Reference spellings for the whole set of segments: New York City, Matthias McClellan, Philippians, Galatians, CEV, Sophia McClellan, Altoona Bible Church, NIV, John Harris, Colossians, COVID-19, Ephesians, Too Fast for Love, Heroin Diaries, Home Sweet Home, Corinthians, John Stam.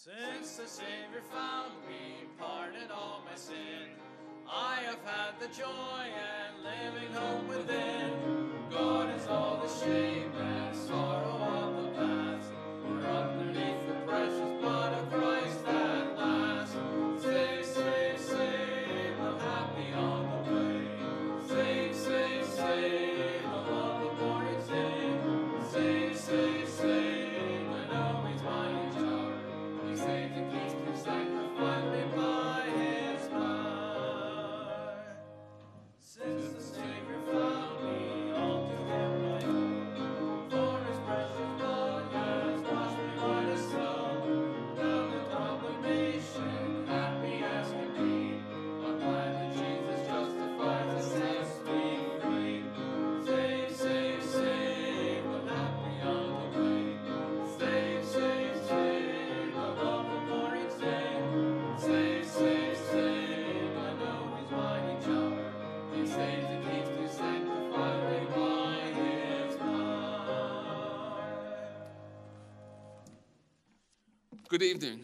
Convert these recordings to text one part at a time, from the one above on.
Since the Savior found me, pardoned all my sin, I have had the joy and living hope within. God is all the shame and sorrow of the past, we're underneath the precious blood of Christ at last. Save, save, save, I'm happy on the way. Save, save, save, I love the Lord and save. Save, save, save, I know He's mine in charge. He saved and keeps through sanctified me by His blood. Since the Savior found me, all to Him I owe. For His precious blood has washed me white as snow. Now the condemnation, happy as can be, I'm glad that Jesus justifies and sets me free. Save, save, save, I'm happy on the way. Save, save, save, I love the Lord and save. Save, save, save, I know He's mine in charge. He saves and keeps to sanctify me by His blood. Good evening.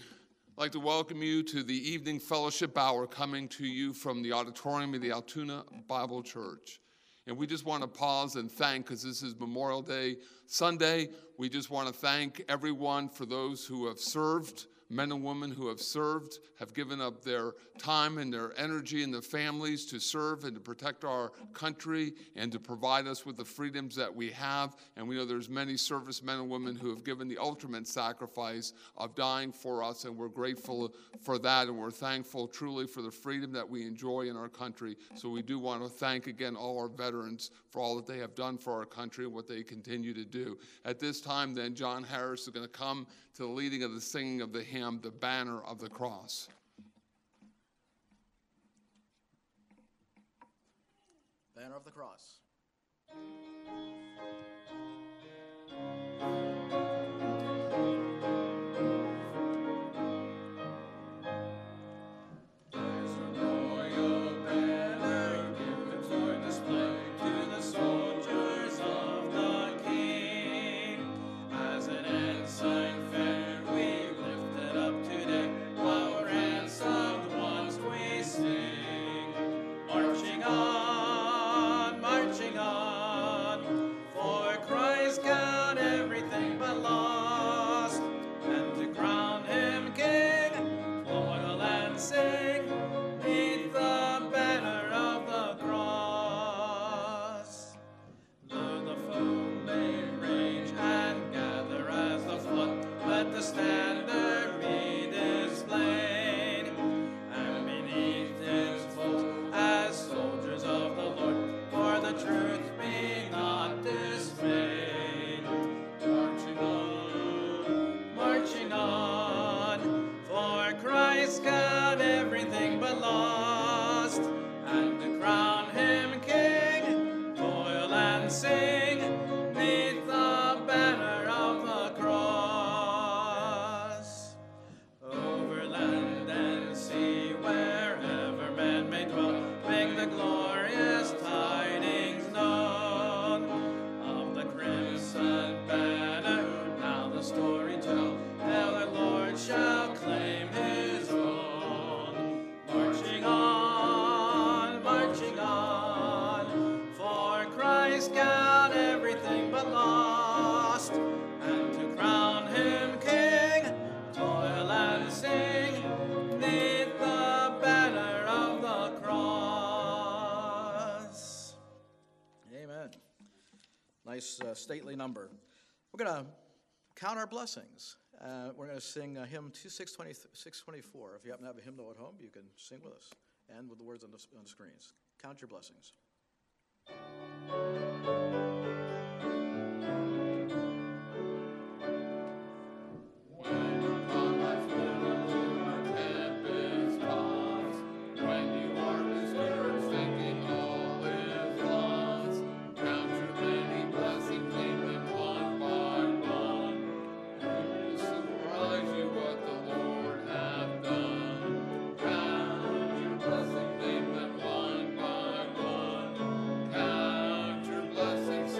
I'd like to welcome you to the evening fellowship hour coming to you from the auditorium of the Altoona Bible Church. And we just want to pause and thank, because this is Memorial Day Sunday, we just want to thank everyone for those who have served, men and women who have served, have given up their time and their energy and their families to serve and to protect our country and to provide us with the freedoms that we have. And we know there's many service men and women who have given the ultimate sacrifice of dying for us, and we're grateful for that, and we're thankful truly for the freedom that we enjoy in our country. So we do want to thank again all our veterans for all that they have done for our country and what they continue to do. At this time then, John Harris is going to come to the leading of the singing of the hymn, "The Banner of the Cross." Banner of the Cross. Stately number. We're going to count our blessings. We're going to sing hymn 2624. If you happen to have a hymnal at home, you can sing with us and with the words on the screens. Count your blessings. Blessings.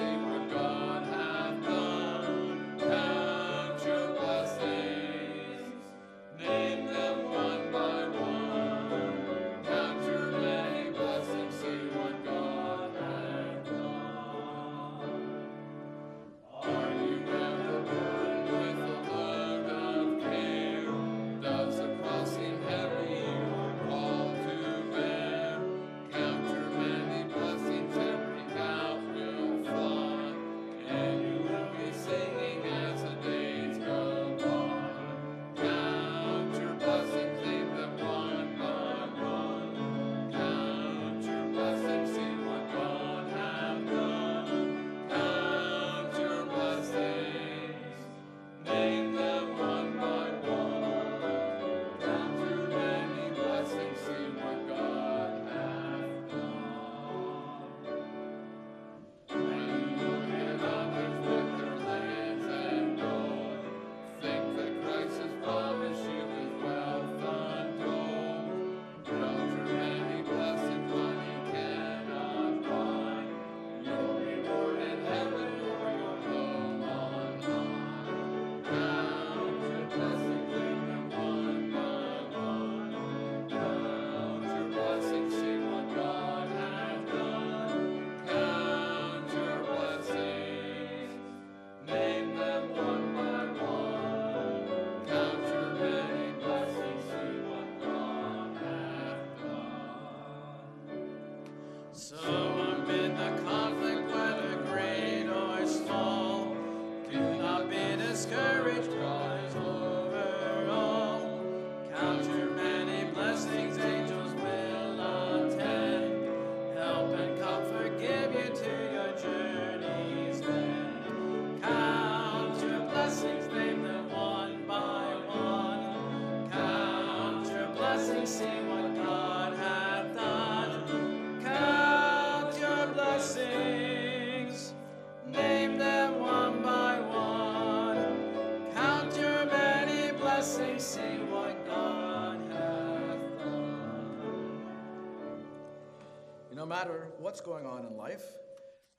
no matter what's going on in life,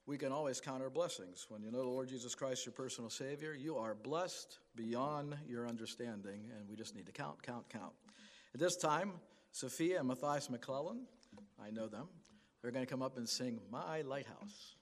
we can always count our blessings. When you know the Lord Jesus Christ, your personal Savior, you are blessed beyond your understanding, and we just need to count, count, count. At this time, Sophia and Matthias McClellan, I know them, they're going to come up and sing My Lighthouse.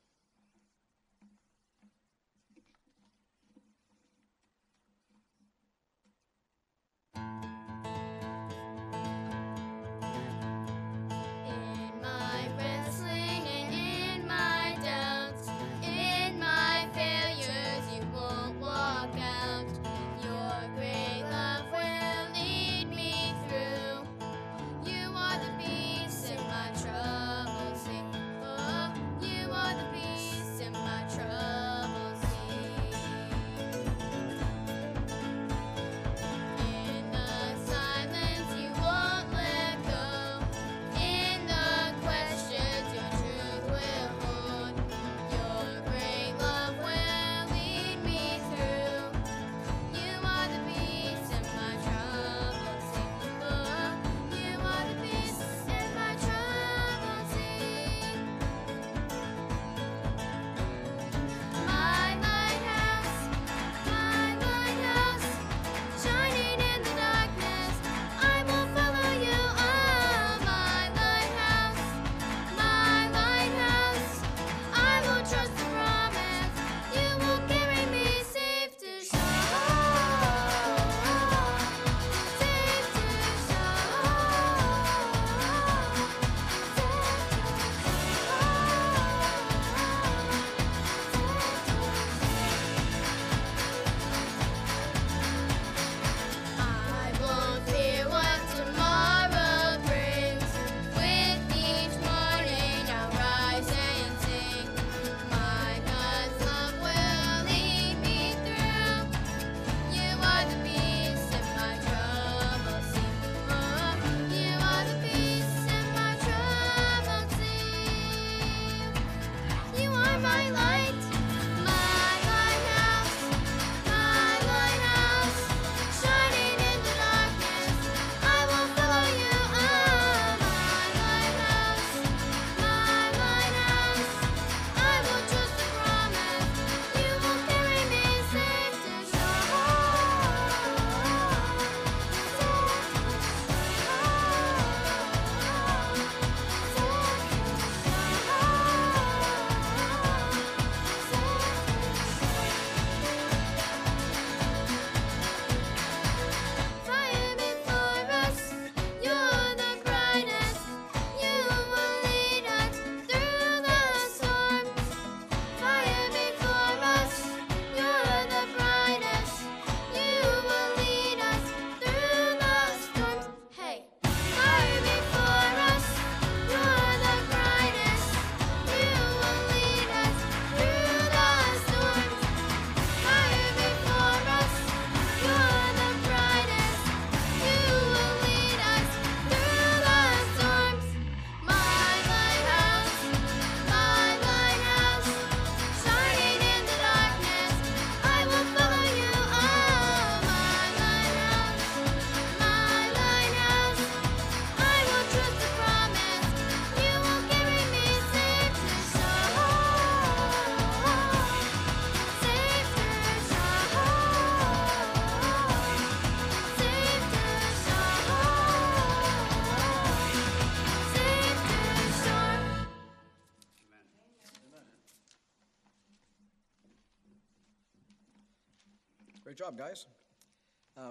Good job, guys.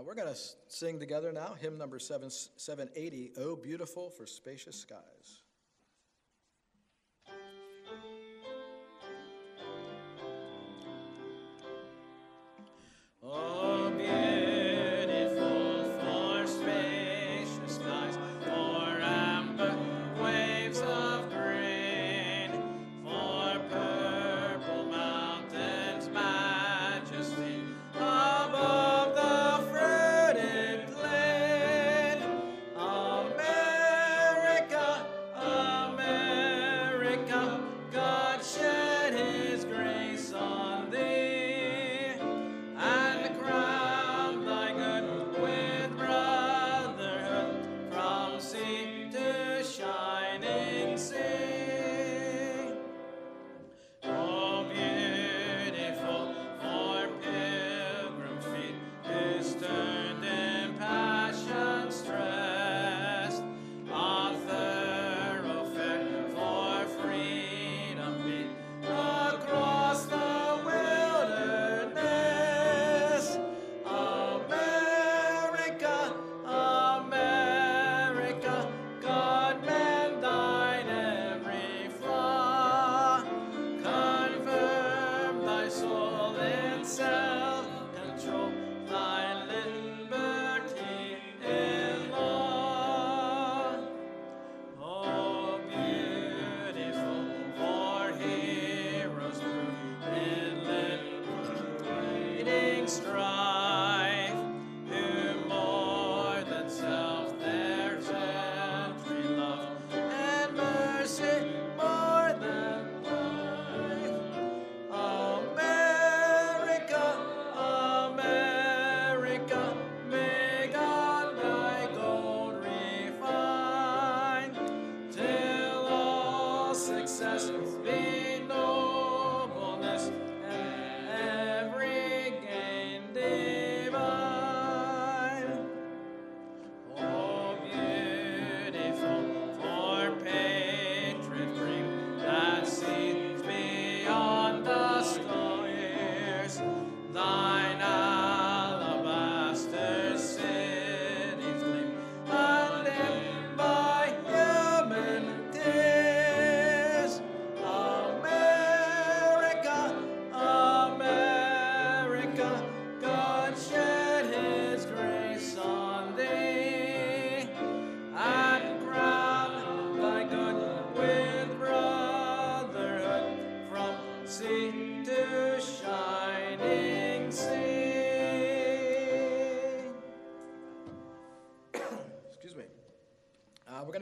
We're going to sing together now, hymn number 780, Oh Beautiful for Spacious Skies.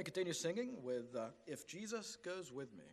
going to continue singing with If Jesus Goes With Me.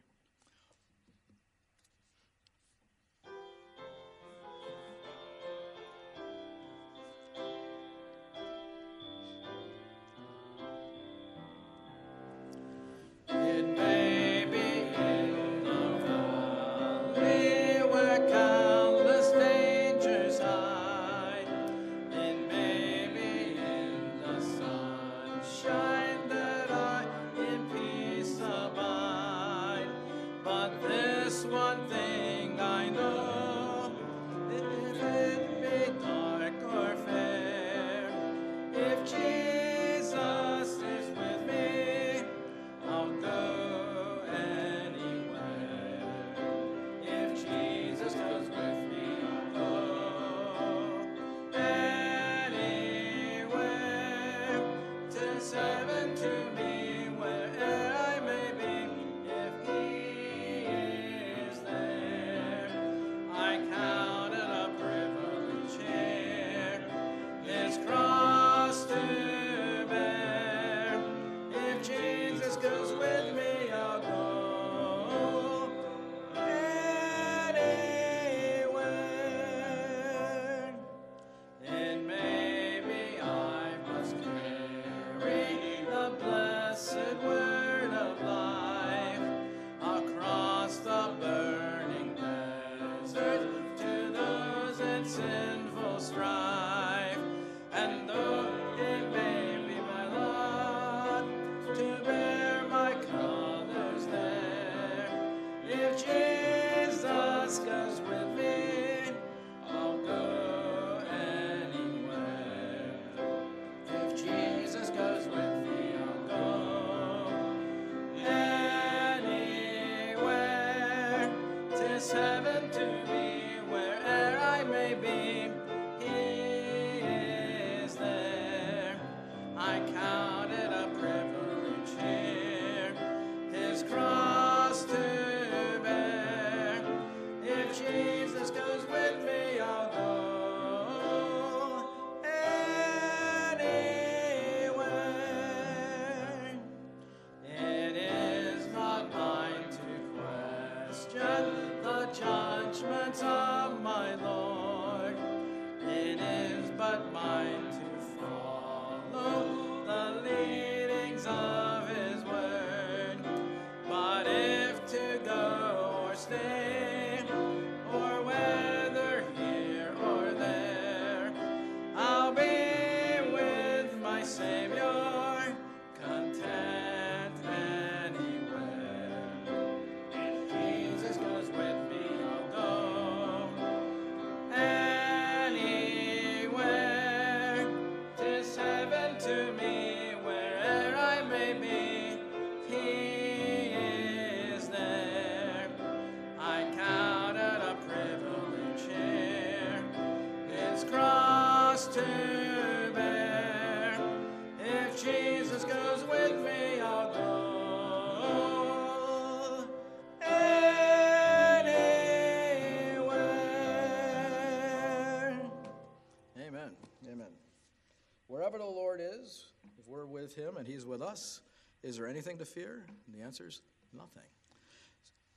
Wherever the Lord is, if we're with him and he's with us, is there anything to fear? And the answer is nothing.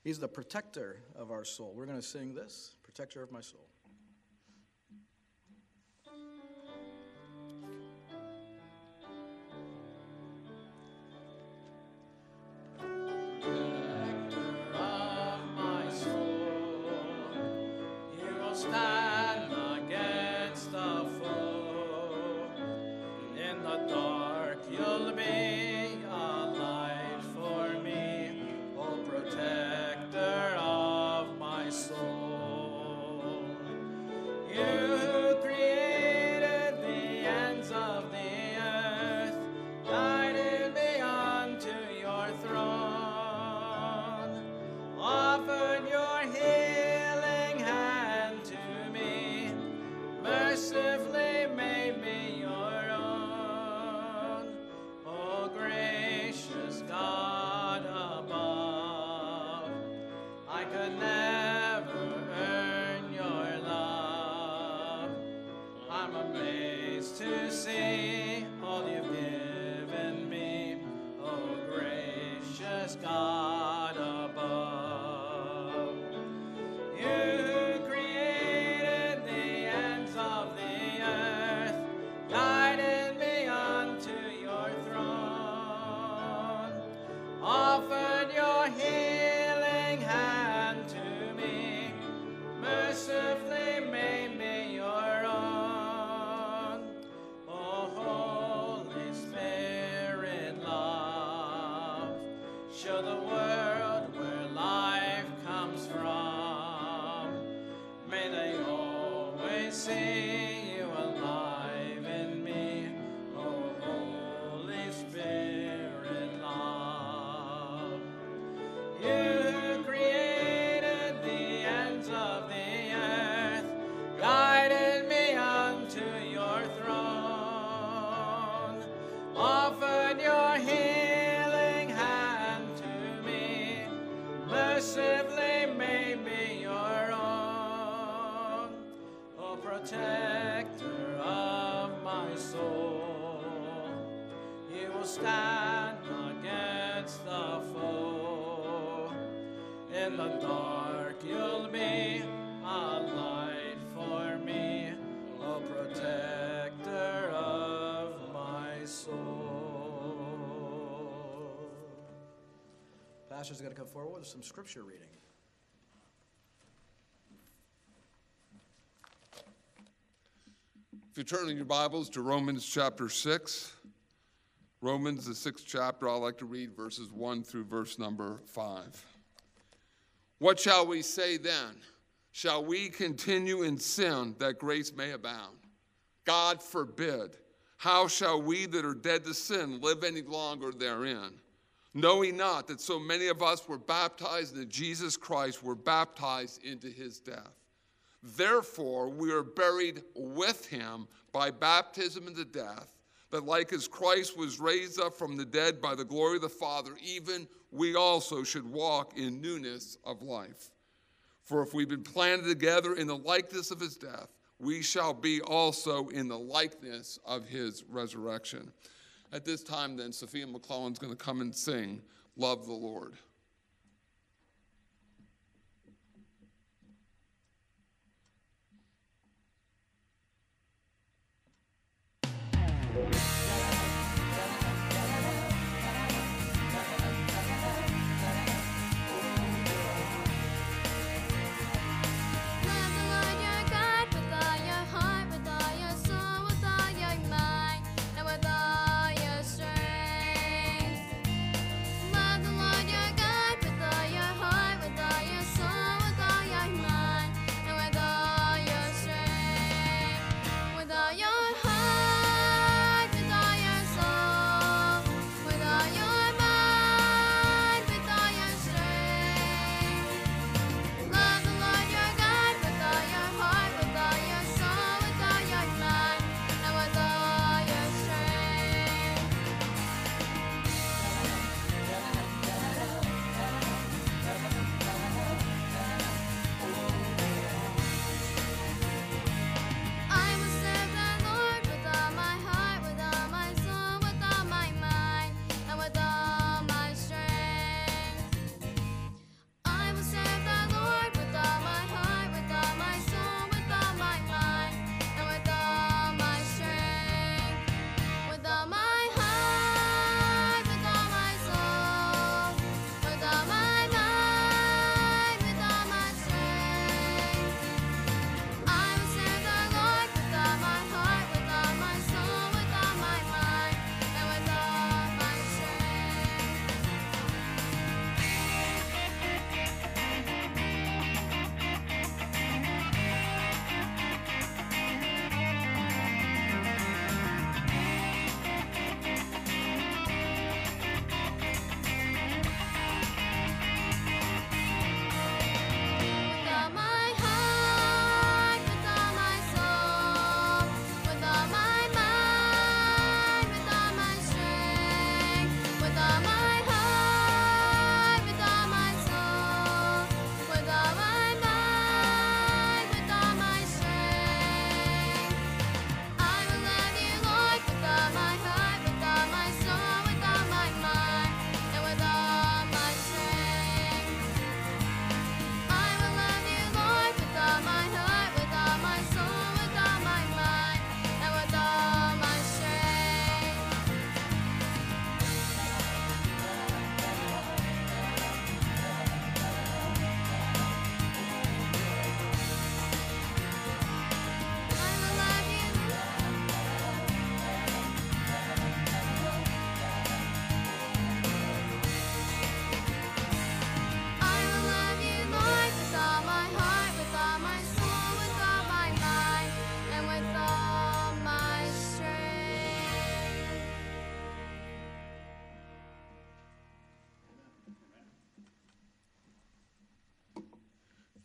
He's the protector of our soul. We're going to sing this, Protector of My Soul. To see all you've given me, oh glorious God above. You created the ends of the earth, guided me unto your throne, offered your healing hand to me, mercifully made me your own. O Holy Spirit love, show the world where life comes from. May they always see you alive in me, O Holy Spirit love. You created the ends of the earth, guided me unto your throne, offered your healing hand to me, mercifully made me your own. O protector of my soul, you will stand against the foe. In the dark you'll be a light for me, O protector of my soul. Pastor's going to come forward with some scripture reading. If you turn in your Bibles to Romans chapter 6, Romans the 6th chapter, I'd like to read verses 1 through verse number 5. What shall we say then? Shall we continue in sin that grace may abound? God forbid. How shall we that are dead to sin live any longer therein? Know ye not that so many of us were baptized into Jesus Christ, were baptized into his death? Therefore we are buried with him by baptism into death, that like as Christ was raised up from the dead by the glory of the Father, even we also should walk in newness of life. For if we've been planted together in the likeness of his death, we shall be also in the likeness of his resurrection. At this time then, Sophia McClellan's going to come and sing, Love the Lord. Love the Lord your God.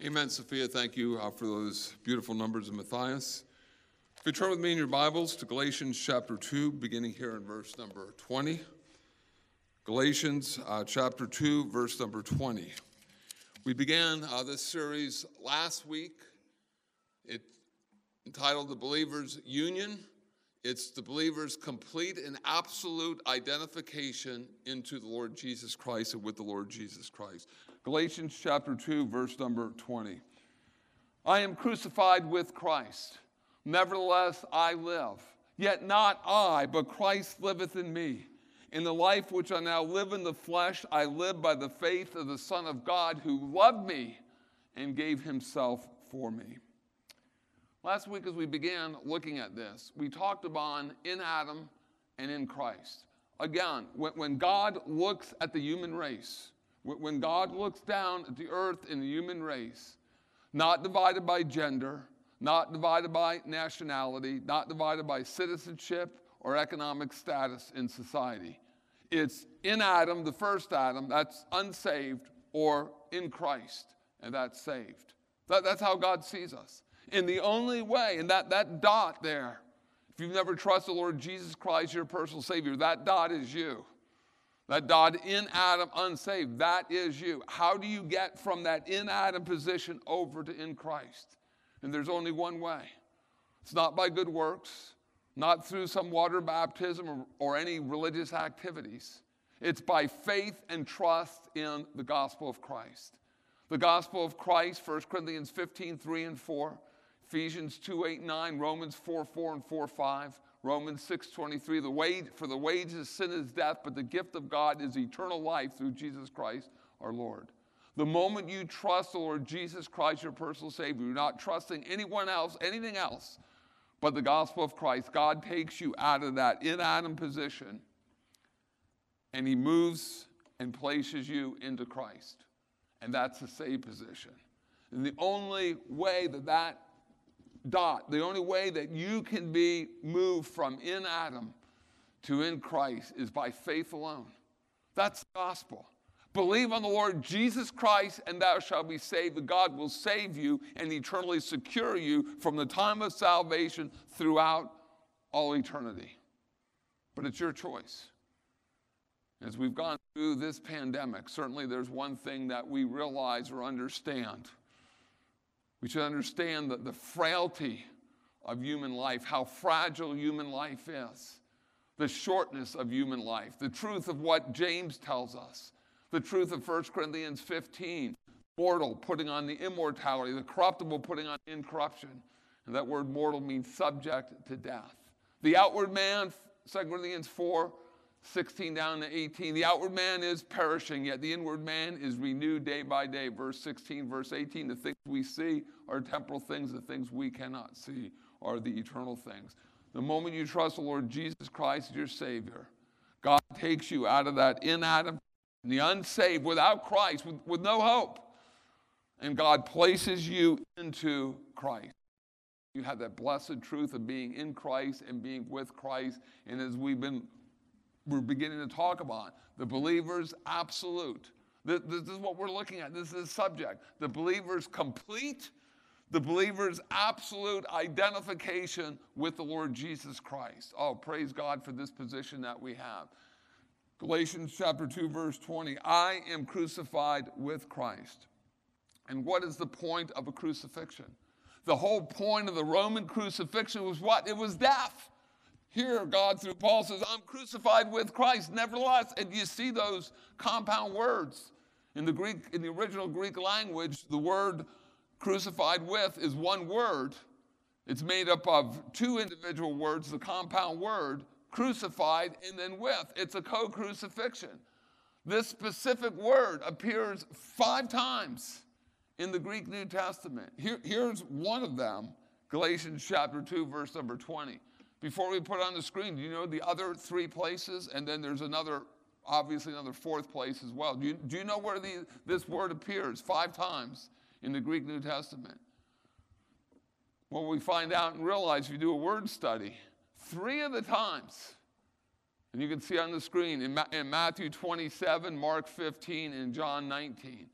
Amen, Sophia. Thank you for those beautiful numbers of Matthias. If you turn with me in your Bibles to Galatians chapter 2, beginning here in verse number 20. Galatians chapter 2, verse number 20. We began this series last week. It's entitled The Believer's Union. It's the believer's complete and absolute identification into the Lord Jesus Christ and with the Lord Jesus Christ. Galatians chapter 2, verse number 20. I am crucified with Christ. Nevertheless, I live. Yet not I, but Christ liveth in me. In the life which I now live in the flesh, I live by the faith of the Son of God who loved me and gave himself for me. Last week as we began looking at this, we talked about in Adam and in Christ. Again, when God looks at the human race, when God looks down at the earth and the human race, not divided by gender, not divided by nationality, not divided by citizenship or economic status in society. It's in Adam, the first Adam, that's unsaved, or in Christ, and that's saved. That's how God sees us. And the only way, and that dot there, if you've never trusted the Lord Jesus Christ, your personal Savior, that dot is you. That dot in Adam, unsaved, that is you. How do you get from that in Adam position over to in Christ? And there's only one way. It's not by good works, not through some water baptism or any religious activities. It's by faith and trust in the gospel of Christ. The gospel of Christ, 1 Corinthians 15, 3 and 4. Ephesians 2, 8, 9, Romans 4, 4 and 4, 5, Romans 6, 23, for the wages of sin is death, but the gift of God is eternal life through Jesus Christ our Lord. The moment you trust the Lord Jesus Christ, your personal Savior, you're not trusting anyone else, anything else, but the gospel of Christ. God takes you out of that in Adam position, and he moves and places you into Christ. And that's the saved position. And the only way that dot, the only way that you can be moved from in Adam to in Christ is by faith alone. That's the gospel. Believe on the Lord Jesus Christ and thou shalt be saved. And God will save you and eternally secure you from the time of salvation throughout all eternity. But it's your choice. As we've gone through this pandemic, certainly there's one thing that we realize or understand. We should understand that the frailty of human life, how fragile human life is, the shortness of human life, the truth of what James tells us, the truth of 1 Corinthians 15, mortal putting on the immortality, the corruptible putting on incorruption. And that word mortal means subject to death. The outward man, 2 Corinthians 4, 16 down to 18, the outward man is perishing, yet the inward man is renewed day by day. Verse 16, verse 18, the things we see are temporal things, the things we cannot see are the eternal things. The moment you trust the Lord Jesus Christ as your Savior, God takes you out of that in Adam, the unsaved, without Christ, with no hope, and God places you into Christ. You have that blessed truth of being in Christ and being with Christ, and as we're beginning to talk about the believer's absolute. This is what we're looking at. This is the subject. The believer's complete, the believer's absolute identification with the Lord Jesus Christ. Oh, praise God for this position that we have. Galatians chapter 2, verse 20. I am crucified with Christ. And what is the point of a crucifixion? The whole point of the Roman crucifixion was what? It was death. Here, God, through Paul, says, I'm crucified with Christ, nevertheless. And you see those compound words. In the original Greek language, the word crucified with is one word. It's made up of two individual words, the compound word, crucified, and then with. It's a co-crucifixion. This specific word appears 5 times in the Greek New Testament. Here's one of them, Galatians chapter 2, verse number 20. Before we put it on the screen, do you know the other 3 places? And then there's obviously another 4th place as well. Do you know where this word appears 5 times in the Greek New Testament? Well, we find out and realize if you do a word study, 3 of the times, and you can see on the screen in Matthew 27, Mark 15, and John 19,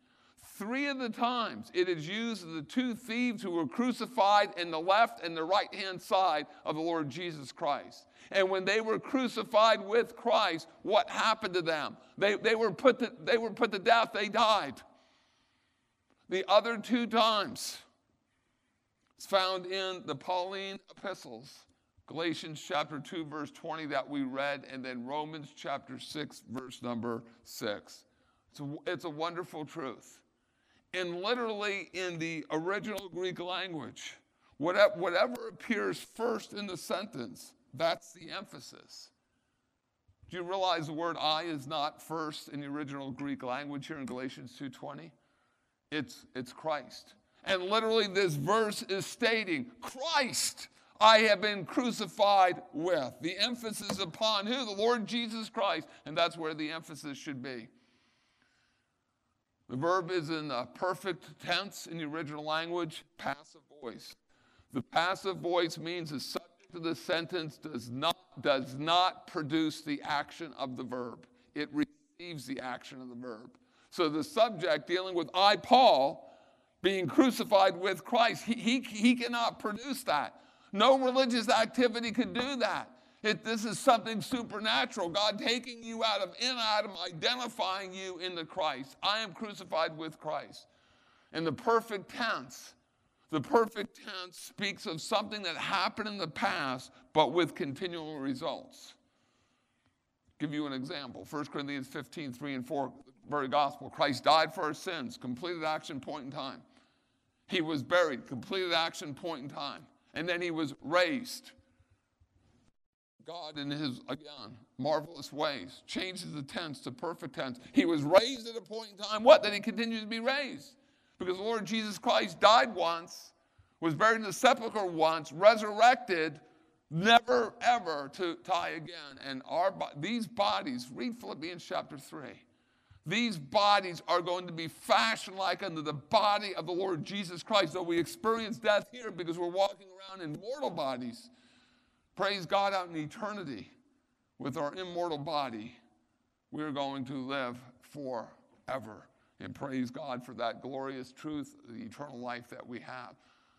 Three of the times it is used of the two thieves who were crucified in the left and the right-hand side of the Lord Jesus Christ. And when they were crucified with Christ, what happened to them? They were put to death. They died. The other two times, it's found in the Pauline epistles, Galatians chapter 2, verse 20 that we read, and then Romans chapter 6, verse number 6. It's a wonderful truth. And literally in the original Greek language, whatever appears first in the sentence, that's the emphasis. Do you realize the word I is not first in the original Greek language here in Galatians 2:20? It's Christ. And literally this verse is stating, Christ I have been crucified with. The emphasis upon who? The Lord Jesus Christ. And that's where the emphasis should be. The verb is in the perfect tense in the original language, passive voice. The passive voice means the subject of the sentence does not produce the action of the verb. It receives the action of the verb. So the subject dealing with I, Paul, being crucified with Christ, he cannot produce that. No religious activity could do that. This is something supernatural. God taking you out of in, out of identifying you in the Christ. I am crucified with Christ. And the perfect tense speaks of something that happened in the past, but with continual results. I'll give you an example. 1 Corinthians 15, 3 and 4, very gospel. Christ died for our sins, completed action, point in time. He was buried, completed action, point in time. And then he was raised. God in his, again, marvelous ways, changes the tense to perfect tense. He was raised at a point in time. What? That he continues to be raised. Because the Lord Jesus Christ died once, was buried in the sepulcher once, resurrected, never ever to die again. And these bodies, read Philippians chapter 3. These bodies are going to be fashioned like unto the body of the Lord Jesus Christ. Though we experience death here because we're walking around in mortal bodies, praise God, out in eternity, with our immortal body, we're going to live forever. And praise God for that glorious truth, the eternal life that we have.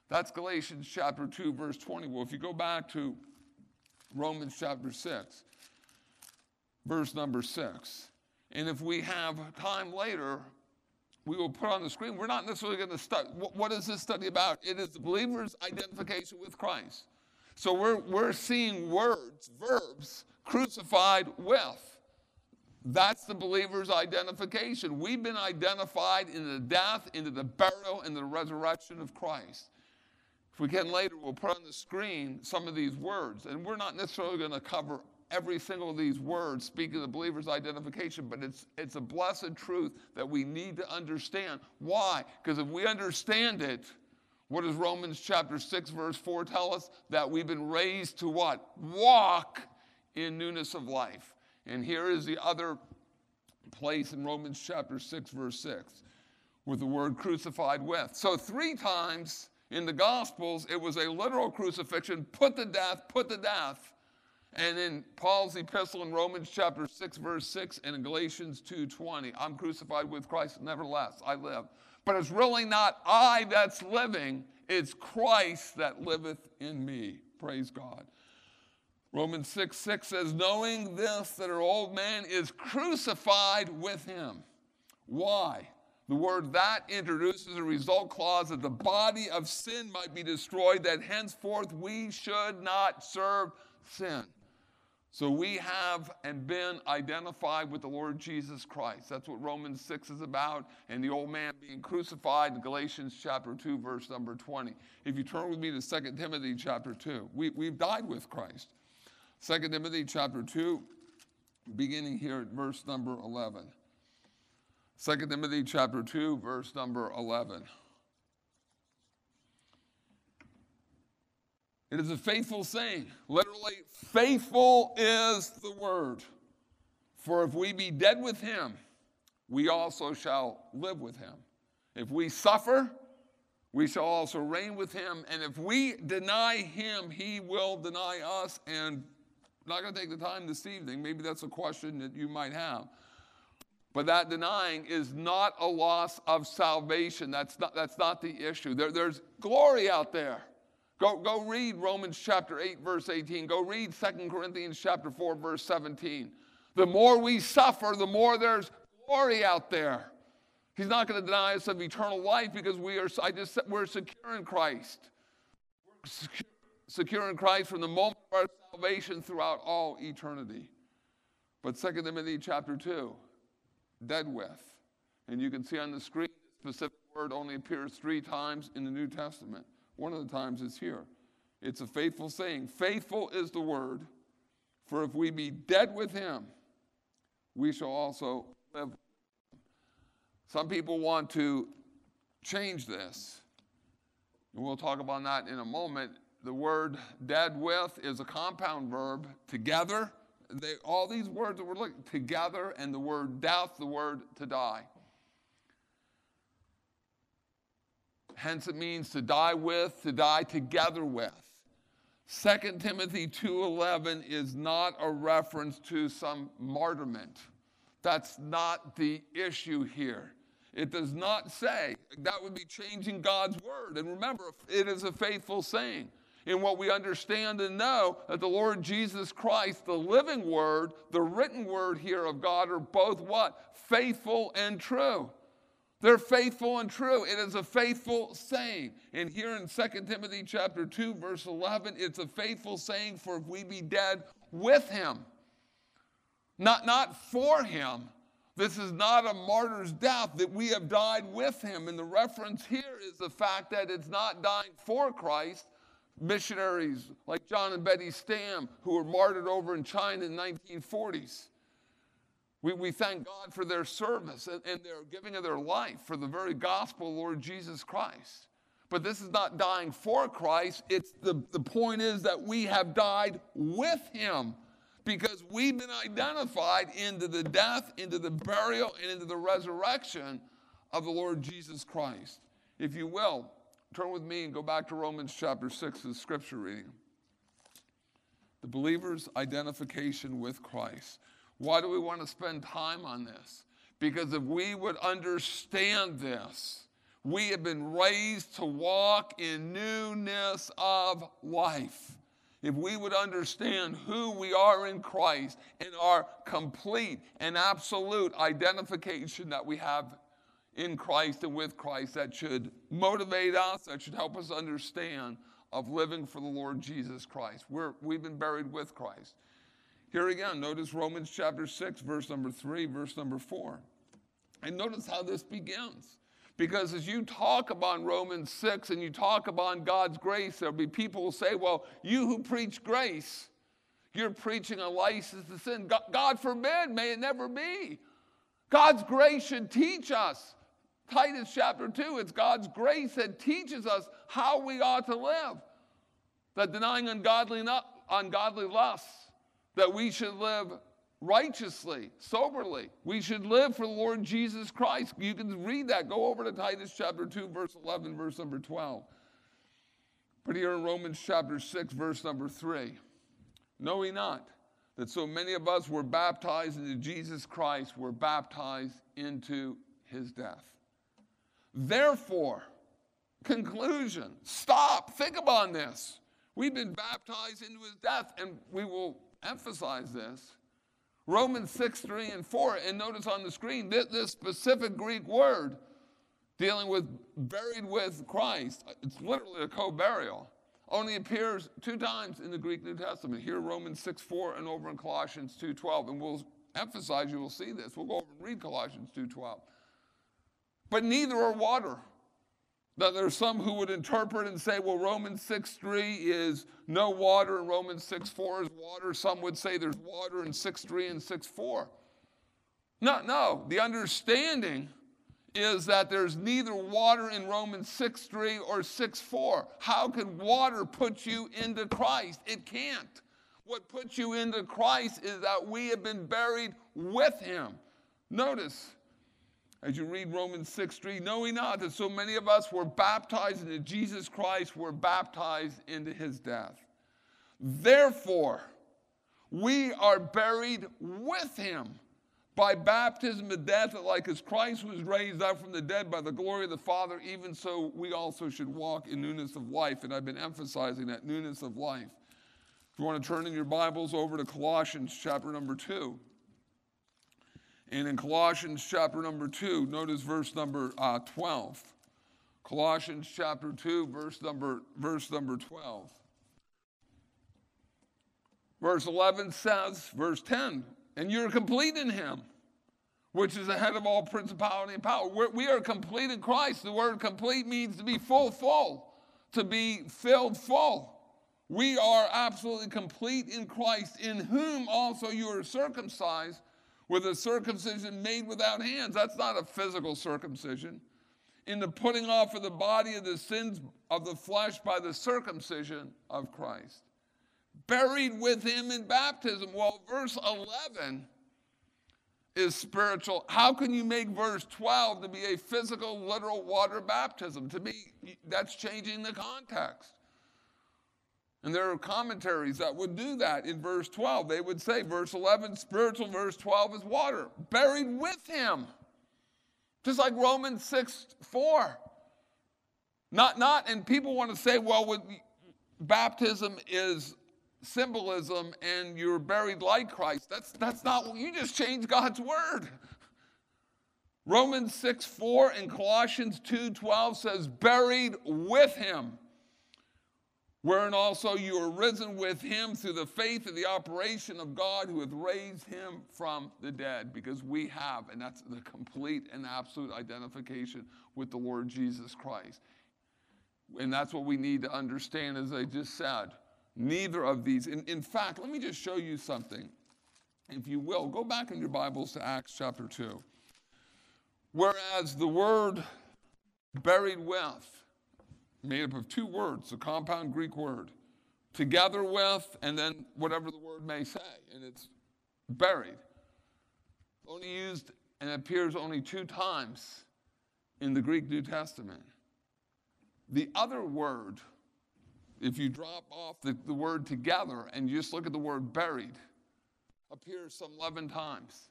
That's Galatians chapter 2, verse 20. Well, if you go back to Romans chapter 6, verse number 6, and if we have time later, we will put on the screen. We're not necessarily going to study. What is this study about? It is the believer's identification with Christ. So we're seeing words, verbs, crucified with. That's the believer's identification. We've been identified into the death, into the burial, and the resurrection of Christ. If we can later, we'll put on the screen some of these words. And we're not necessarily going to cover every single of these words speaking of the believer's identification, but it's a blessed truth that we need to understand. Why? Because if we understand it, what does Romans chapter 6, verse 4 tell us? That we've been raised to what? Walk in newness of life. And here is the other place in Romans chapter 6, verse 6, with the word crucified with. So three times in the Gospels, it was a literal crucifixion, put to death. And in Paul's epistle in Romans chapter 6, verse 6, and in Galatians 2:20, I'm crucified with Christ, nevertheless I live. But it's really not I that's living, it's Christ that liveth in me. Praise God. Romans 6:6 says, knowing this, that our old man is crucified with him. Why? The word that introduces a result clause, that the body of sin might be destroyed, that henceforth we should not serve sin. So we have and been identified with the Lord Jesus Christ. That's what Romans 6 is about, and the old man being crucified in Galatians chapter 2, verse number 20. If you turn with me to 2 Timothy chapter 2, we've died with Christ. 2 Timothy chapter 2, beginning here at verse number 11. 2 Timothy chapter 2, verse number 11. It is a faithful saying. Literally, faithful is the word. For if we be dead with him, we also shall live with him. If we suffer, we shall also reign with him. And if we deny him, he will deny us. And I'm not going to take the time this evening. Maybe that's a question that you might have. But that denying is not a loss of salvation. That's not the issue. There's glory out there. Go read Romans chapter 8, verse 18. Go read 2 Corinthians chapter 4, verse 17. The more we suffer, the more there's glory out there. He's not going to deny us of eternal life because we're secure in Christ. We're secure in Christ from the moment of our salvation throughout all eternity. But 2 Timothy chapter 2. Dead with. And you can see on the screen, the specific word only appears 3 times in the New Testament. One of the times is here. It's a faithful saying. Faithful is the word, for if we be dead with him, we shall also live. Some people want to change this. And we'll talk about that in a moment. The word dead with is a compound verb, together. All these words that we're looking together, and the word doubt, the word to die. Hence it means to die with, to die together with. 2 Timothy 2:11 is not a reference to some martyrment. That's not the issue here. It does not say that would be changing God's word. And remember, it is a faithful saying. In what we understand and know that the Lord Jesus Christ, the living word, the written word here of God are both what? Faithful and true. They're faithful and true. It is a faithful saying. And here in 2 Timothy chapter 2, verse 11, it's a faithful saying, for if we be dead with him. Not for him. This is not a martyr's death, that we have died with him. And the reference here is the fact that it's not dying for Christ. Missionaries like John and Betty Stam, who were martyred over in China in the 1940s. We thank God for their service and their giving of their life for the very gospel of Lord Jesus Christ. But this is not dying for Christ. It's the point is that we have died with him because we've been identified into the death, into the burial, and into the resurrection of the Lord Jesus Christ. If you will, turn with me and go back to Romans chapter 6 of scripture reading. The believer's identification with Christ. Why do we want to spend time on this? Because if we would understand this, we have been raised to walk in newness of life. If we would understand who we are in Christ and our complete and absolute identification that we have in Christ and with Christ, that should motivate us, that should help us understand of living for the Lord Jesus Christ. We've been buried with Christ. Here again, notice Romans chapter 6, verse number 3, verse number 4. And notice how this begins. Because as you talk about Romans 6 and you talk about God's grace, there'll be people who say, well, you who preach grace, you're preaching a license to sin. God forbid, may it never be. God's grace should teach us. Titus chapter 2, it's God's grace that teaches us how we ought to live. That denying ungodly lusts, that we should live righteously, soberly. We should live for the Lord Jesus Christ. You can read that. Go over to Titus chapter 2, verse 11, verse number 12. But here in Romans chapter 6, verse number 3, know we not that so many of us were baptized into Jesus Christ, were baptized into his death. Therefore, conclusion, stop, think about this. We've been baptized into his death, and we will emphasize this. Romans 6, 3, and 4, and notice on the screen, this specific Greek word dealing with buried with Christ, it's literally a co-burial, only appears 2 times in the Greek New Testament. Here, Romans 6:4, and over in Colossians 2:12. And we'll emphasize, you will see this. We'll go over and read Colossians 2:12. But neither are water. Now, there are some who would interpret and say, well, Romans 6:3 is no water, and Romans 6:4 is water. Some would say there's water in 6:3 and 6:4. No. The understanding is that there's neither water in Romans 6:3 or 6:4. How could water put you into Christ? It can't. What puts you into Christ is that we have been buried with him. Notice, as you read Romans 6:3, know we not that so many of us were baptized into Jesus Christ, were baptized into his death. Therefore, we are buried with him. by baptism to death, that like as Christ was raised up from the dead by the glory of the Father, even so we also should walk in newness of life. And I've been emphasizing that newness of life. If you want to turn in your Bibles over to Colossians chapter number 2. And in Colossians chapter number 2, notice verse number 12. Colossians chapter 2, verse number 12. Verse 11 says, verse 10, and you're complete in him, which is the head of all principality and power. We are complete in Christ. The word complete means to be full, to be filled full. We are absolutely complete in Christ, in whom also you are circumcised with a circumcision made without hands. That's not a physical circumcision. In the putting off of the body of the sins of the flesh by the circumcision of Christ. Buried with him in baptism. Well, verse 11 is spiritual. How can you make verse 12 to be a physical, literal water baptism? To me, that's changing the context. And there are commentaries that would do that in verse 12. They would say verse 11 spiritual, verse 12 is water. Buried with him. Just like Romans 6:4. And people want to say, well, with baptism is symbolism and you're buried like Christ. That's not, you just changed God's word. Romans 6:4 and Colossians 2:12 says, buried with him, wherein also you are risen with him through the faith of the operation of God who hath raised him from the dead. Because we have, and that's the complete and absolute identification with the Lord Jesus Christ. And that's what we need to understand, as I just said. Neither of these. In fact, let me just show you something. If you will, go back in your Bibles to Acts chapter 2. Whereas the word buried with, made up of two words, the compound Greek word, together with, and then whatever the word may say, and it's buried. Only used and appears only two times in the Greek New Testament. The other word, if you drop off the word together and you just look at the word buried, appears some 11 times.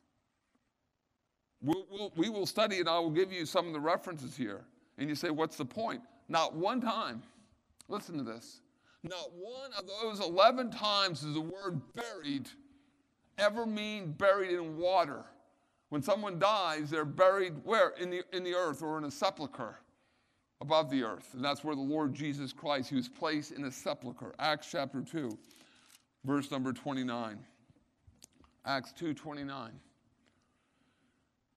We will study it. I will give you some of the references here. And you say, what's the point? Not one time, listen to this, not one of those 11 times does the word buried ever mean buried in water. When someone dies, they're buried where? In the earth, or in a sepulcher above the earth. And that's where the Lord Jesus Christ, he was placed in a sepulcher. Acts chapter 2, verse number 29. Acts 2:29.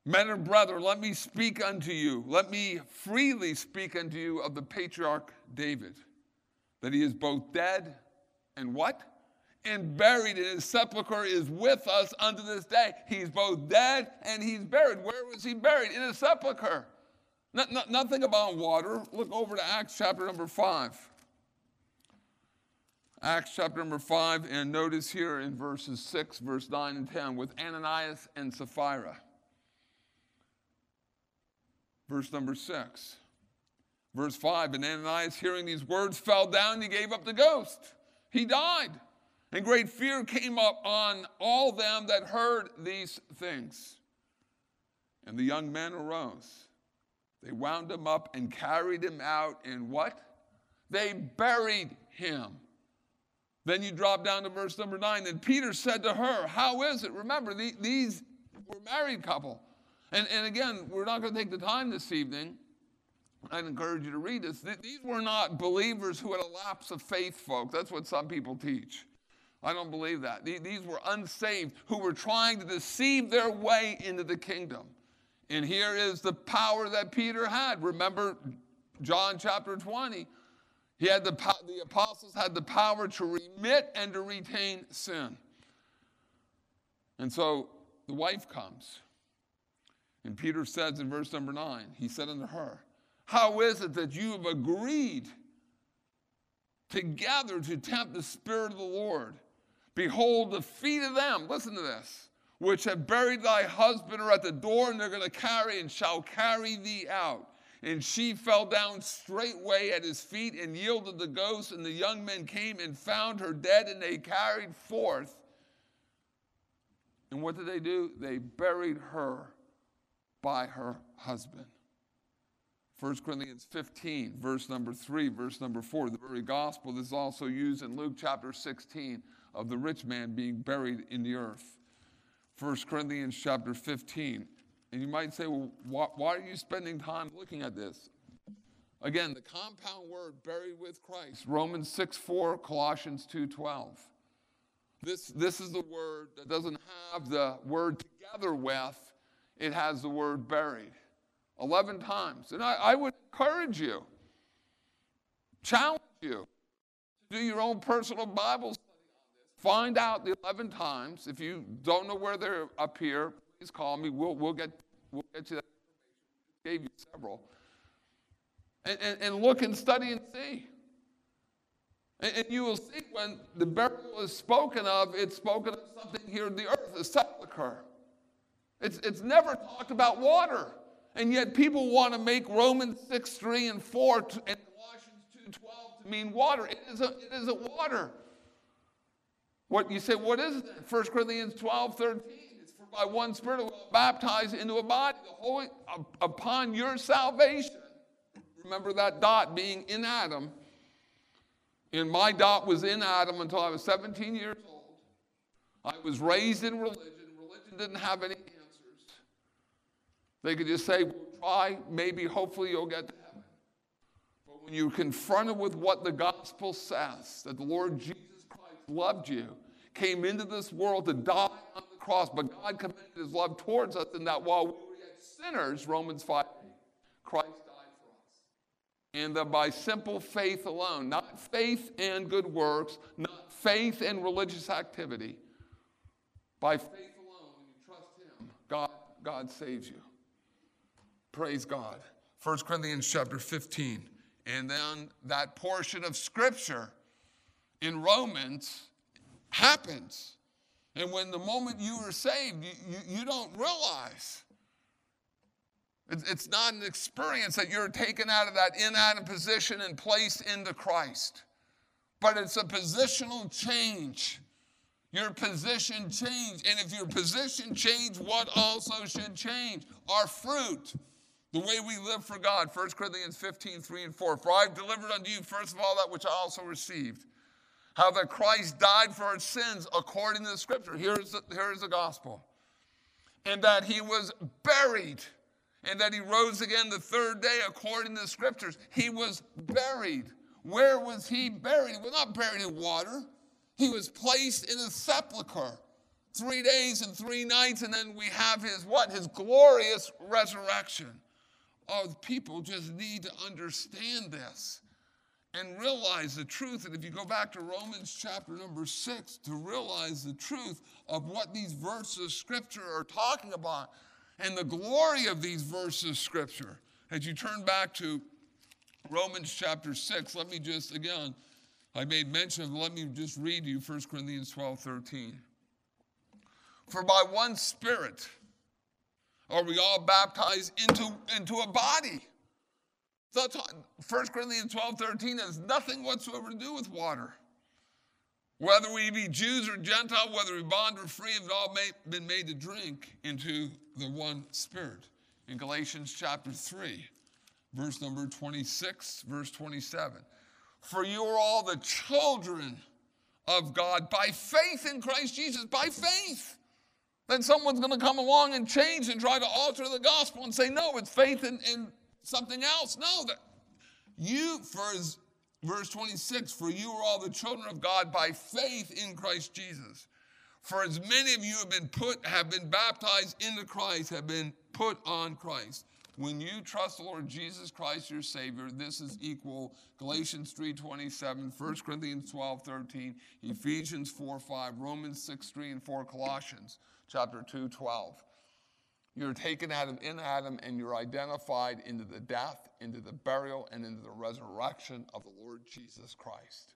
Men and brethren, let me speak unto you. Let me freely speak unto you of the patriarch David, that he is both dead and what? And buried, and his sepulcher is with us unto this day. He's both dead and he's buried. Where was he buried? In a sepulcher. Nothing about water. Look over to Acts chapter number 5. Acts chapter number 5, and notice here in verses 6, verse 9 and 10, with Ananias and Sapphira. Verse number 6, verse 5, and Ananias, hearing these words, fell down, and he gave up the ghost. He died, and great fear came up on all them that heard these things. And the young men arose. They wound him up and carried him out, and what? They buried him. Then you drop down to verse number 9, and Peter said to her, how is it? Remember, these were married couple. And again, we're not going to take the time this evening. I'd encourage you to read this. These were not believers who had a lapse of faith, folks. That's what some people teach. I don't believe that. These were unsaved who were trying to deceive their way into the kingdom. And here is the power that Peter had. Remember John chapter 20. He had the apostles had the power to remit and to retain sin. And so the wife comes. And Peter says in verse number 9, he said unto her, how is it that you have agreed together to tempt the Spirit of the Lord? Behold, the feet of them, listen to this, which have buried thy husband are at the door, and they're going to carry and shall carry thee out. And she fell down straightway at his feet and yielded the ghost, and the young men came and found her dead, and they carried forth And what did they do? They buried her by her husband. 1 Corinthians 15, verse number 3, verse number 4. The very gospel, this is also used in Luke chapter 16 of the rich man being buried in the earth. 1 Corinthians chapter 15. And you might say, well, why are you spending time looking at this? Again, the compound word buried with Christ, Romans 6:4, Colossians 2:12. This is the word that doesn't have the word together with. It has the word buried 11 times. And I would encourage you, challenge you, to do your own personal Bible study on this. Find out the 11 times. If you don't know where they're up here, please call me. We'll get you that information. I gave you several. And look and study and see. And you will see when the burial is spoken of, it's spoken of something here in the earth, a sepulcher. It's never talked about water. And yet people want to make Romans 6:3 and 4 and Colossians 2:12 to mean water. It isn't water. What you say, what is it? 1 Corinthians 12:13. It's for by one Spirit we are baptized into a body, the Holy upon your salvation. Remember that dot being in Adam. And my dot was in Adam until I was 17 years old. I was raised in religion. Religion didn't have any answers. They could just say, well, try, maybe, hopefully you'll get to heaven. But when you're confronted with what the gospel says, that the Lord Jesus Christ loved you, came into this world to die on the cross, but God commended his love towards us in that while we were yet sinners, Romans 5:8, Christ. And that by simple faith alone, not faith and good works, not faith and religious activity, by faith alone, when you trust him, God saves you. Praise God. 1 Corinthians chapter 15. And then that portion of scripture in Romans happens. And when the moment you are saved, you don't realize. It's not an experience that you're taken out of that in-Adam position and placed into Christ. But it's a positional change. Your position changed. And if your position changed, what also should change? Our fruit. The way we live for God. 1 Corinthians 15:3 and 4. For I have delivered unto you first of all that which I also received. How that Christ died for our sins according to the scripture. Here is the gospel. And that he was buried. And that he rose again the third day according to the scriptures. He was buried. Where was he buried? Well, not buried in water. He was placed in a sepulcher 3 days and 3 nights, and then we have his what? His glorious resurrection. Oh, people just need to understand this and realize the truth. And if you go back to Romans chapter number 6 to realize the truth of what these verses of scripture are talking about, and the glory of these verses of scripture. As you turn back to Romans chapter 6, let me just, again, I made mention of, let me just read you 1 Corinthians 12:13. For by one Spirit are we all baptized into a body. 1 Corinthians 12:13 has nothing whatsoever to do with water. Whether we be Jews or Gentile, whether we bond or free, have all been made to drink into the one Spirit. In Galatians chapter 3, verse number 26, verse 27. For you are all the children of God by faith in Christ Jesus, by faith. Then someone's going to come along and change and try to alter the gospel and say, no, it's faith in something else. No, that you, Verse 26, for you are all the children of God by faith in Christ Jesus. For as many of you have been baptized into Christ, have been put on Christ. When you trust the Lord Jesus Christ, your Savior, this is equal. Galatians 3:27, 1 Corinthians 12:13, Ephesians 4:5, Romans 6:3 and 4, Colossians chapter 2:12. You're taken out of in Adam and you're identified into the death, into the burial, and into the resurrection of the Lord Jesus Christ.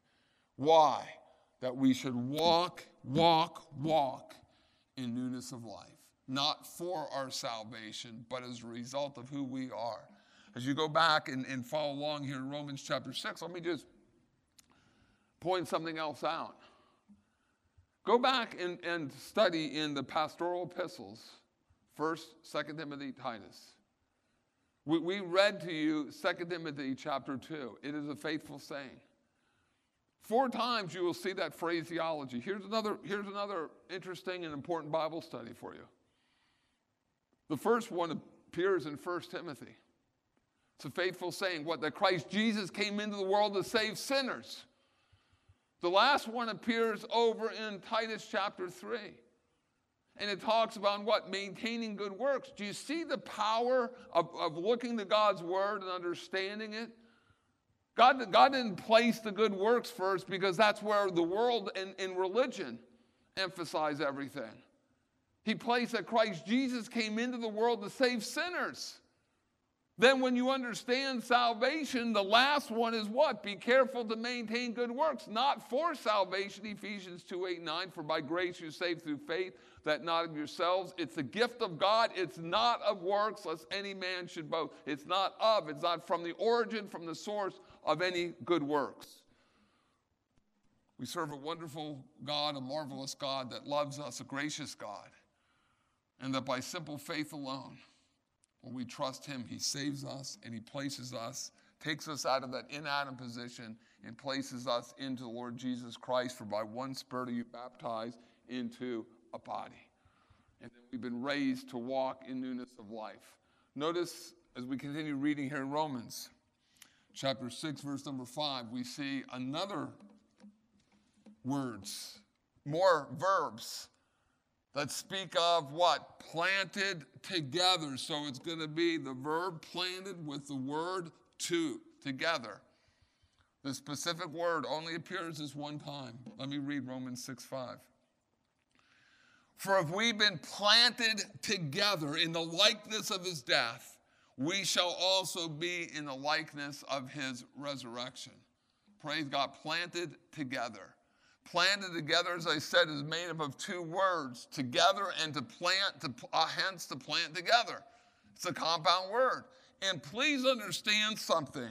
Why? That we should walk in newness of life. Not for our salvation, but as a result of who we are. As you go back and follow along here in Romans chapter 6, let me just point something else out. Go back and study in the pastoral epistles, 1st, 2nd Timothy, Titus. We read to you 2 Timothy chapter 2. It is a faithful saying. 4 times you will see that phraseology. Here's another interesting and important Bible study for you. The first one appears in 1 Timothy. It's a faithful saying, what, that Christ Jesus came into the world to save sinners. The last one appears over in Titus chapter 3. And it talks about what? Maintaining good works. Do you see the power of looking to God's word and understanding it? God didn't place the good works first because that's where the world and religion emphasize everything. He placed that Christ Jesus came into the world to save sinners. Then when you understand salvation, the last one is what? Be careful to maintain good works, not for salvation, Ephesians 2:8-9, for by grace you saved through faith, that not of yourselves. It's the gift of God. It's not of works, lest any man should boast. It's not of. It's not from the origin, from the source of any good works. We serve a wonderful God, a marvelous God that loves us, a gracious God, and that by simple faith alone, when we trust him, he saves us and he places us, takes us out of that in-Adam position and places us into the Lord Jesus Christ. For by one Spirit are you baptized into a body. And then we've been raised to walk in newness of life. Notice as we continue reading here in Romans chapter 6, verse number 5, we see another words, more verbs that speak of what? Planted together. So it's going to be the verb planted with the word to, together. The specific word only appears this one time. Let me read Romans 6:5. For if we've been planted together in the likeness of his death, we shall also be in the likeness of his resurrection. Praise God, planted together. Planted together, as I said, is made up of two words, together and to plant, hence to plant together. It's a compound word. And please understand something.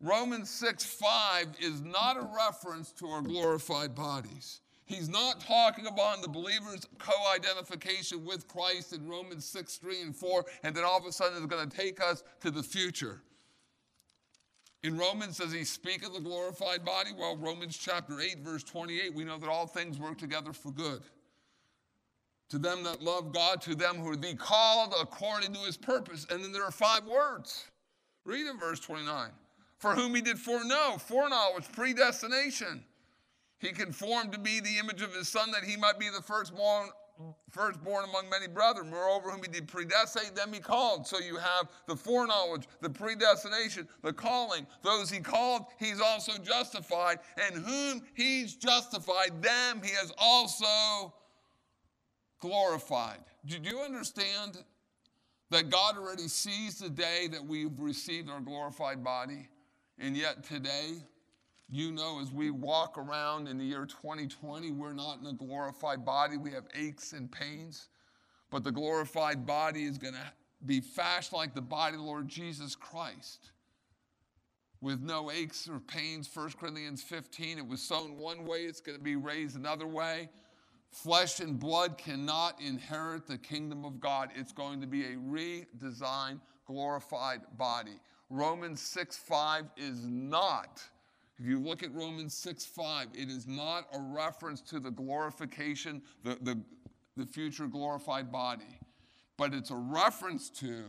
Romans 6:5 is not a reference to our glorified bodies. He's not talking about the believer's co-identification with Christ in Romans 6:3 and 4, and then all of a sudden it's going to take us to the future. In Romans, does he speak of the glorified body? Well, Romans chapter 8, verse 28, we know that all things work together for good. To them that love God, to them who are the called according to his purpose. And then there are 5 words. Read in verse 29. For whom he did foreknow, foreknowledge, predestination. He conformed to be the image of his Son, that he might be the firstborn among many brethren. Moreover, whom he did predestinate, them he called. So you have the foreknowledge, the predestination, the calling. Those he called, he's also justified. And whom he's justified, them he has also glorified. Do you understand that God already sees the day that we've received our glorified body? And yet today, you know, as we walk around in the year 2020, we're not in a glorified body. We have aches and pains. But the glorified body is going to be fashioned like the body of the Lord Jesus Christ, with no aches or pains. 1 Corinthians 15, it was sown one way, it's going to be raised another way. Flesh and blood cannot inherit the kingdom of God. It's going to be a redesigned, glorified body. Romans 6:5 is not. If you look at Romans 6:5, it is not a reference to the glorification, the future glorified body, but it's a reference to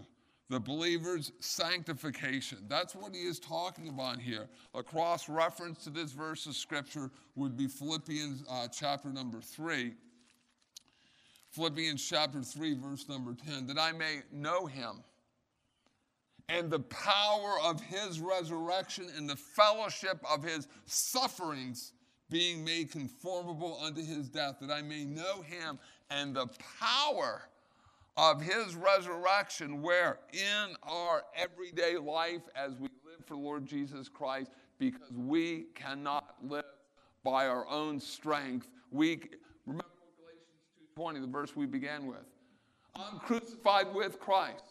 the believer's sanctification. That's what he is talking about here. A cross-reference to this verse of Scripture would be Philippians chapter number 3. Philippians chapter 3, verse number 10, that I may know him, and the power of his resurrection, and the fellowship of his sufferings, being made conformable unto his death, that I may know him and the power of his resurrection, where in our everyday life as we live for the Lord Jesus Christ, because we cannot live by our own strength. Remember Galatians 2:20, the verse we began with. I'm crucified with Christ.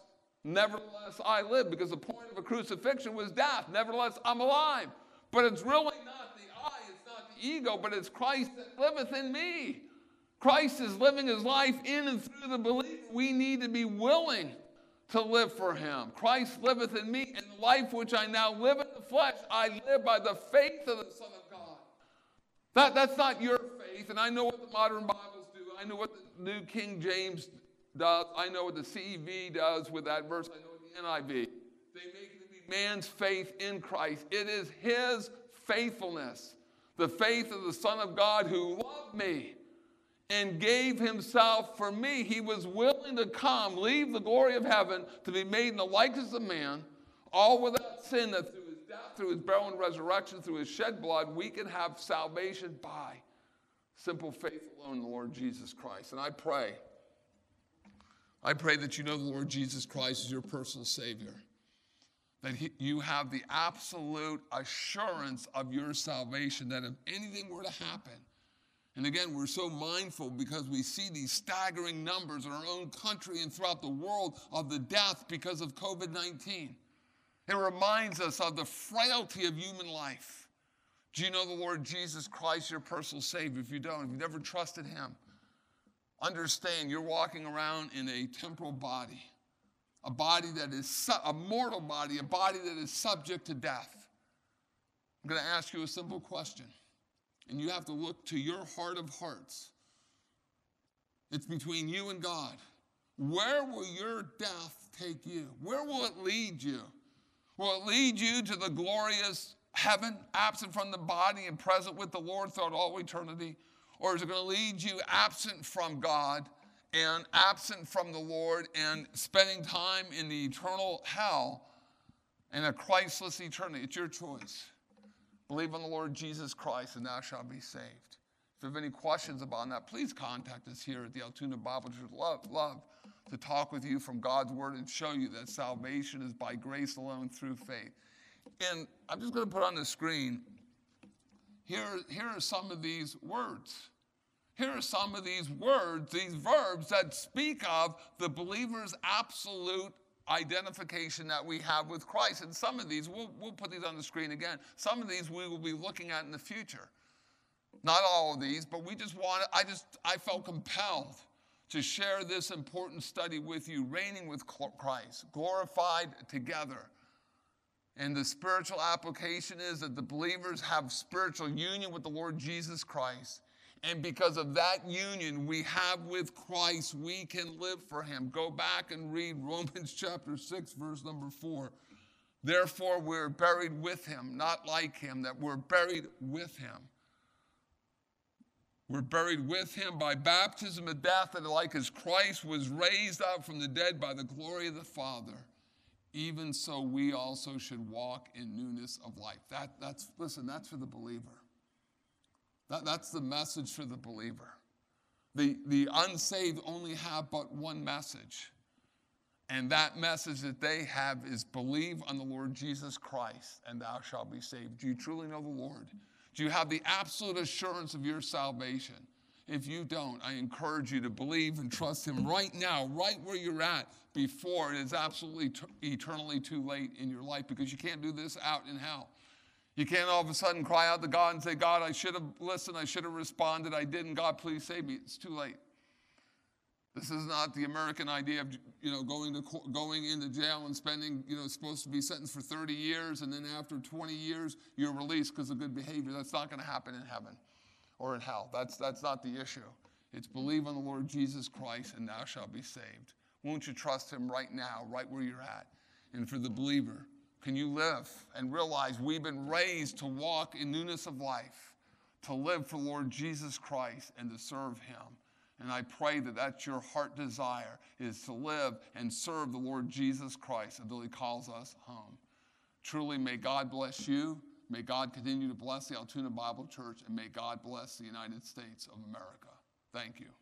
Nevertheless, I live, because the point of a crucifixion was death. Nevertheless, I'm alive. But it's really not the I, it's not the ego, but it's Christ that liveth in me. Christ is living his life in and through the belief. We need to be willing to live for him. Christ liveth in me, and the life which I now live in the flesh, I live by the faith of the Son of God. That's not your faith, and I know what the modern Bibles do. I know what the New King James does. I know what the CEV does with that verse. I know what the NIV. They make it be man's faith in Christ. It is his faithfulness, the faith of the Son of God who loved me and gave himself for me. He was willing to come, leave the glory of heaven, to be made in the likeness of man, all without sin, that through his death, through his burial and resurrection, through his shed blood, we can have salvation by simple faith alone in the Lord Jesus Christ. And I pray that you know the Lord Jesus Christ as your personal Savior, that you have the absolute assurance of your salvation, that if anything were to happen. And again, we're so mindful because we see these staggering numbers in our own country and throughout the world of the death because of COVID-19. It reminds us of the frailty of human life. Do you know the Lord Jesus Christ, your personal Savior? If you don't, if you've never trusted him, understand you're walking around in a temporal body, a body that is a mortal body, a body that is subject to death. I'm going to ask you a simple question. And you have to look to your heart of hearts. It's between you and God. Where will your death take you? Where will it lead you? Will it lead you to the glorious heaven, absent from the body and present with the Lord throughout all eternity? Or is it going to lead you absent from God and absent from the Lord and spending time in the eternal hell and a Christless eternity? It's your choice. Believe on the Lord Jesus Christ, and thou shalt be saved. If you have any questions about that, please contact us here at the Altoona Bible Church. Love to talk with you from God's Word and show you that salvation is by grace alone through faith. And I'm just going to put on the screen, here are some of these words. Here are some of these words, these verbs that speak of the believer's absolute identification that we have with Christ. And some of these, we'll put these on the screen again. Some of these we will be looking at in the future. Not all of these, but we just wanted, I felt compelled to share this important study with you, reigning with Christ, glorified together. And the spiritual application is that the believers have spiritual union with the Lord Jesus Christ. And because of that union we have with Christ, we can live for him. Go back and read Romans chapter 6, verse number 4. Therefore, we're buried with him, not like him, that we're buried with him. We're buried with him by baptism of death, and like as Christ was raised up from the dead by the glory of the Father, even so we also should walk in newness of life. That's for the believer. That's the message for the believer. The unsaved only have but one message. And that message that they have is believe on the Lord Jesus Christ and thou shalt be saved. Do you truly know the Lord? Do you have the absolute assurance of your salvation? If you don't, I encourage you to believe and trust him right now, right where you're at, before it is absolutely eternally too late in your life, because you can't do this out in hell. You can't all of a sudden cry out to God and say, God, I should have listened, I should have responded, I didn't, God, please save me. It's too late. This is not the American idea of, going into jail and spending, supposed to be sentenced for 30 years, and then after 20 years, you're released because of good behavior. That's not going to happen in heaven or in hell. That's not the issue. It's believe on the Lord Jesus Christ, and thou shalt be saved. Won't you trust him right now, right where you're at? And for the believer, can you live and realize we've been raised to walk in newness of life, to live for Lord Jesus Christ and to serve him? And I pray that that's your heart desire, is to live and serve the Lord Jesus Christ until he calls us home. Truly, may God bless you. May God continue to bless the Altoona Bible Church, and may God bless the United States of America. Thank you.